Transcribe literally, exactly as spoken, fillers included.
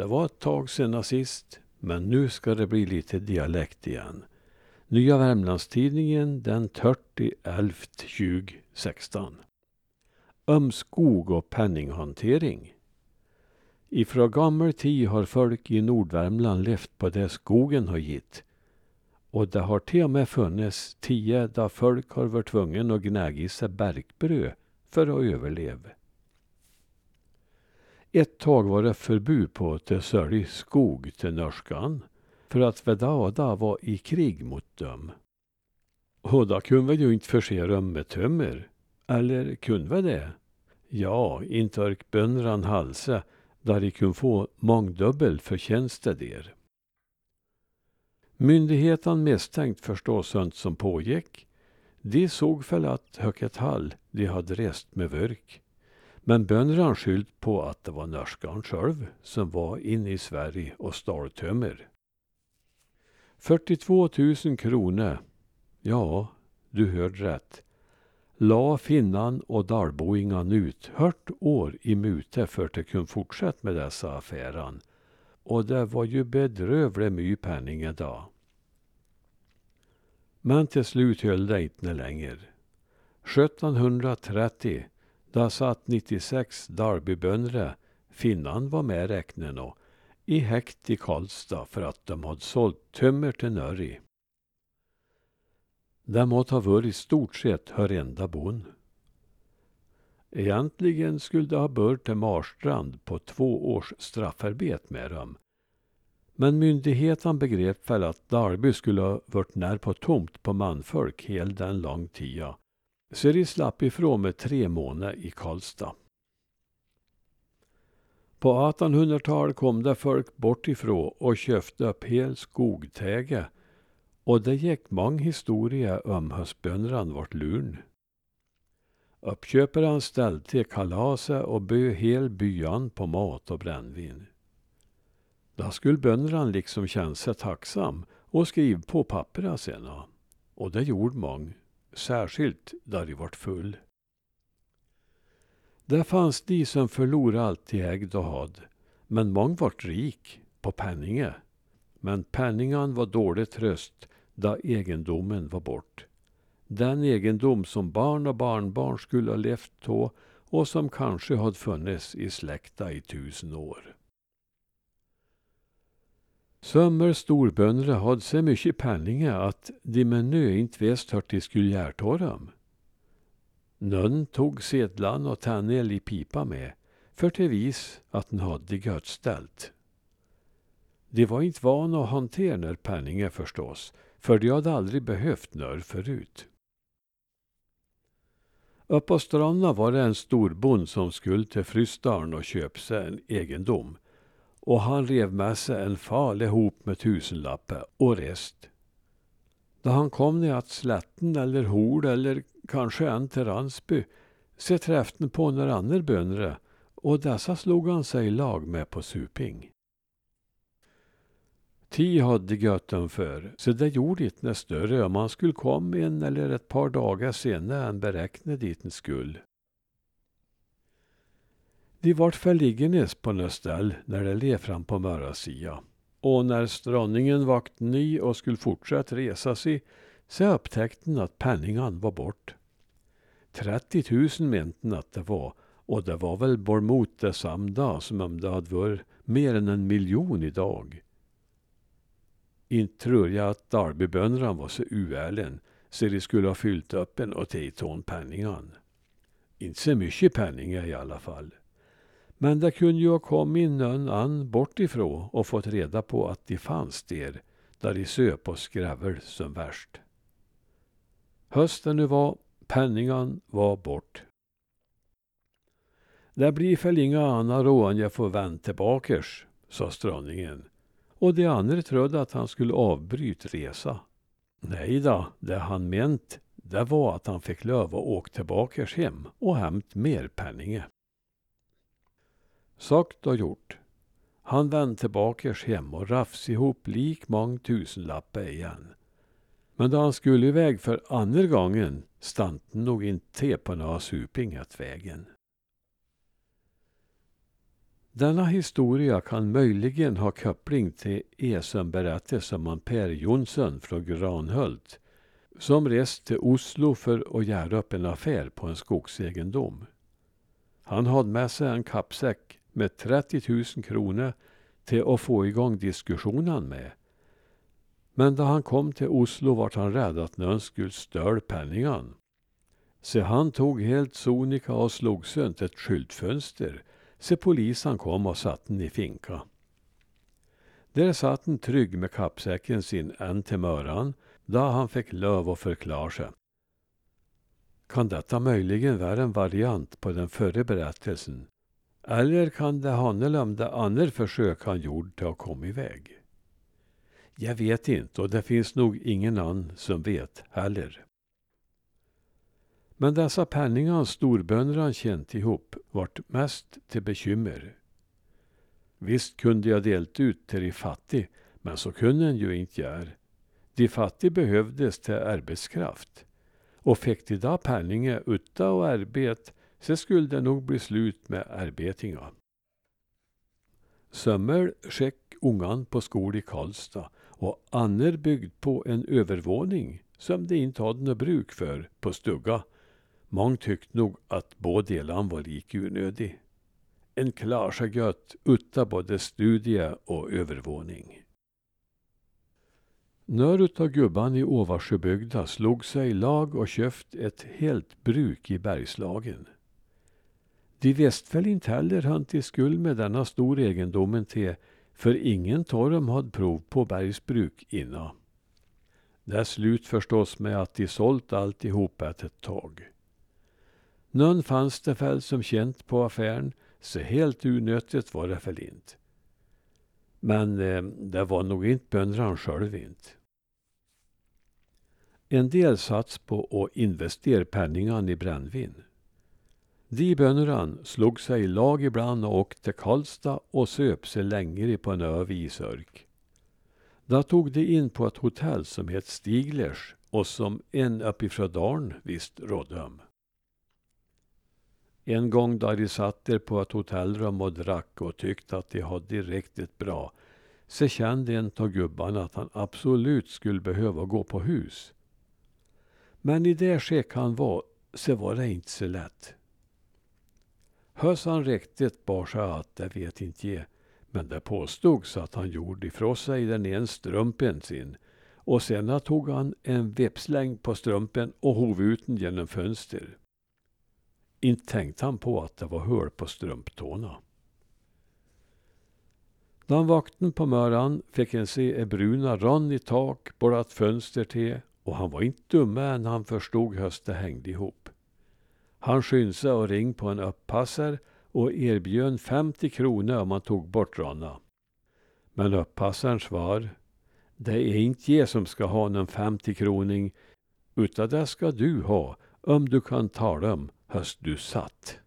Det var ett tag sedan sist, men nu ska det bli lite dialekt igen. Nya Wermlands-Tidningen den trettionde elfte tjugosexton. Om skog och penninghantering. Ifra gammal tid har folk i Nordvärmland levt på det skogen har gitt. Och det har till och med funnits tio där folk har varit tvungen att gnäga i sig bergbröd för att överleva. Ett tag var det förbud på att sälja skog till norskan för att vedada var i krig mot dem. Och då kunde vi ju inte förse dem med tömmer. Eller kunde vi det? Ja, inte ork bönran halsa där de kunde få mångdubbel förtjänster där. Myndigheten misstänkt förstå sånt som pågick. De såg väl att höket hall de hade rest med verk. Men bönran skylt på att det var norskan själv som var inne i Sverige och stal tömmer. fyrtiotvåtusen kronor, ja, du hörde rätt, la finnan och dalboingan ut hört år i mute för att kunna fortsätta med dessa affäran. Och det var ju bedrövlig my penning idag. Men till slut höll det inte längre. sjuttonhundratrettio, där satt nittiosex dalbybönre, finnan var med räknen och i häkt i Karlstad för att de hade sålt tömmer till Norge. De måtte ha varit i stort sett hörenda bon. Egentligen skulle de ha börjat till Marstrand på två års straffarbet med dem. Men myndigheten begrep väl att Darby skulle ha varit när på tomt på manfolk hela den lång tiden. Så de slapp ifrån med tre månader i Karlstad. På artonhundratalet kom det folk bort ifrån och köpte upp hel skogtäge, och det gick många historier om höstbönran vart lurn. Uppköparen ställde till kalaset och bö hel byan på mat och brännvin. Då skulle bönran liksom känna sig tacksam och skriva på pappera senare. Och det gjorde många, särskilt där de vart full. Där fanns de som förlorade allt de ägde och hade, men många vart rik på penninge. Men penningen var dålig tröst där egendomen var bort. Den egendom som barn och barnbarn skulle ha levt på och som kanske hade funnits i släkta i tusen år. Sömmer storbönre hade så mycket penningar att de med nö inte visst hört de skulle hjärta dem. Nån tog sedlan och tannel i pipa med för till vis att den hade gött ställt. De var inte vana att hantera när penningar förstås, för de hade aldrig behövt när förut. Upp på stranden var det en storbond som skulle till Frystern och köpa sig en egendom, och han rev med sig en fal ihop med tusenlappar och rest. Då han kom ner att slätten eller hord eller kanske en till Ransby, se träften på några andra bönre, och dessa slog han sig i lag med på suping. Tio hade götten för, så det gjorde inte något större om man skulle komma en eller ett par dagar senare än beräknade dit en skull. De vart förliggenes på något ställe när det lev fram på Mörrasia. Och när strandningen vakt ny och skulle fortsätta resa sig, så upptäckte att penningen var bort. trettiotusen menten att det var, och det var väl bormot det samma som om det hade varit mer än en miljon idag. Inte tror jag att Darbybönran var så uärlen så de skulle ha fyllt upp en och tejton penningen. Inte så mycket penningar i alla fall. Men det kunde ju ha kommit in någon annan bort ifrån och fått reda på att de fanns där, där de söp och skräver som värst. Hösten nu var, penningen var bort. Det blir för inga andra råd än jag får vänta tillbaka, sa ströningen. Och de andra trodde att han skulle avbryta resa. Nej då, det han ment, det var att han fick löva och åka tillbaka hem och hämt mer penningar. Sagt och gjort. Han vände tillbaka hem och rafsade ihop lik många tusenlappar igen. Men då han skulle iväg för andra gången stannade nog inte på några suping åt vägen. Denna historia kan möjligen ha koppling till Esenberättelsen om Per Jonsson från Granhult som rest till Oslo för att göra upp en affär på en skogsegendom. Han hade med sig en kappsäck med trettio tusen kronor till att få igång diskussionen med. Men då han kom till Oslo var han rädd att någon skulle störa penningen. Så han tog helt sonika och slog sönder ett skyltfönster. Så polisen kom och satt den i finka. Där satt den trygg med kappsäcken sin än till möran, då han fick löv att förklara sig. Kan detta möjligen vara en variant på den förre berättelsen? Eller kan det handla om det andra försök han gjorde till att komma iväg? Jag vet inte, och det finns nog ingen annan som vet heller. Men dessa penningar storbönder han känt ihop vart mest till bekymmer. Visst kunde jag delt ut till de fattig, men så kunde en ju inte göra. De fattig behövdes till arbetskraft. Och fick de där penningar utta och arbet, så skulle det nog bli slut med arbetingar. Sömmel skick ungan på skol i Karlstad och Anner byggd på en övervåning som de inte hade något bruk för på stugga. Mång tyckte nog att båda delarna var lika unödig. En klar sig gött utta både studie och övervåning. När utav gubban i Åvarsjöbygda slog sig i lag och köpt ett helt bruk i Bergslagen. De visste väl inte heller han till skuld med denna stor egendomen till, för ingen torm hade prov på bergsbruk innan. Det slut förstås med att de sålt alltihop ett tag. Någon fanns det väl som känt på affären, så helt unötigt var det väl inte. Men eh, det var nog inte bönderna själv inte. En del sats på att investera penningen i brännvin. De bönderna slog sig i lag ibland och åkte till Karlstad och söp sig längre på en ö vid Isörk. Där tog de in på ett hotell som het Stiglers och som en uppifrån Darn visst rådde om. En gång där de satt där på ett hotellrum och drack och tyckte att de hade riktigt bra, så kände en av gubbarna att han absolut skulle behöva gå på hus. Men i det skick han var, så var det inte så lätt. Hörs han riktigt bara så att det vet inte jag, men det påstods att han gjorde ifrån sig den ena strumpen sin, och sen tog han en vipsläng på strumpen och hov ut den genom fönster. Inte tänkte han på att det var hål på strumptårna. Den vakten på möran fick en se bruna rann i tak, bara ett fönster till, och han var inte dumme än han förstod hösten hängde ihop. Han skyndade och ringde på en upppassare och erbjöd femtio kronor om han tog bort ranna. Men upppassaren svar, det är inte jag som ska ha någon femtio kroning, utan det ska du ha om du kan ta dem. Höst du satt.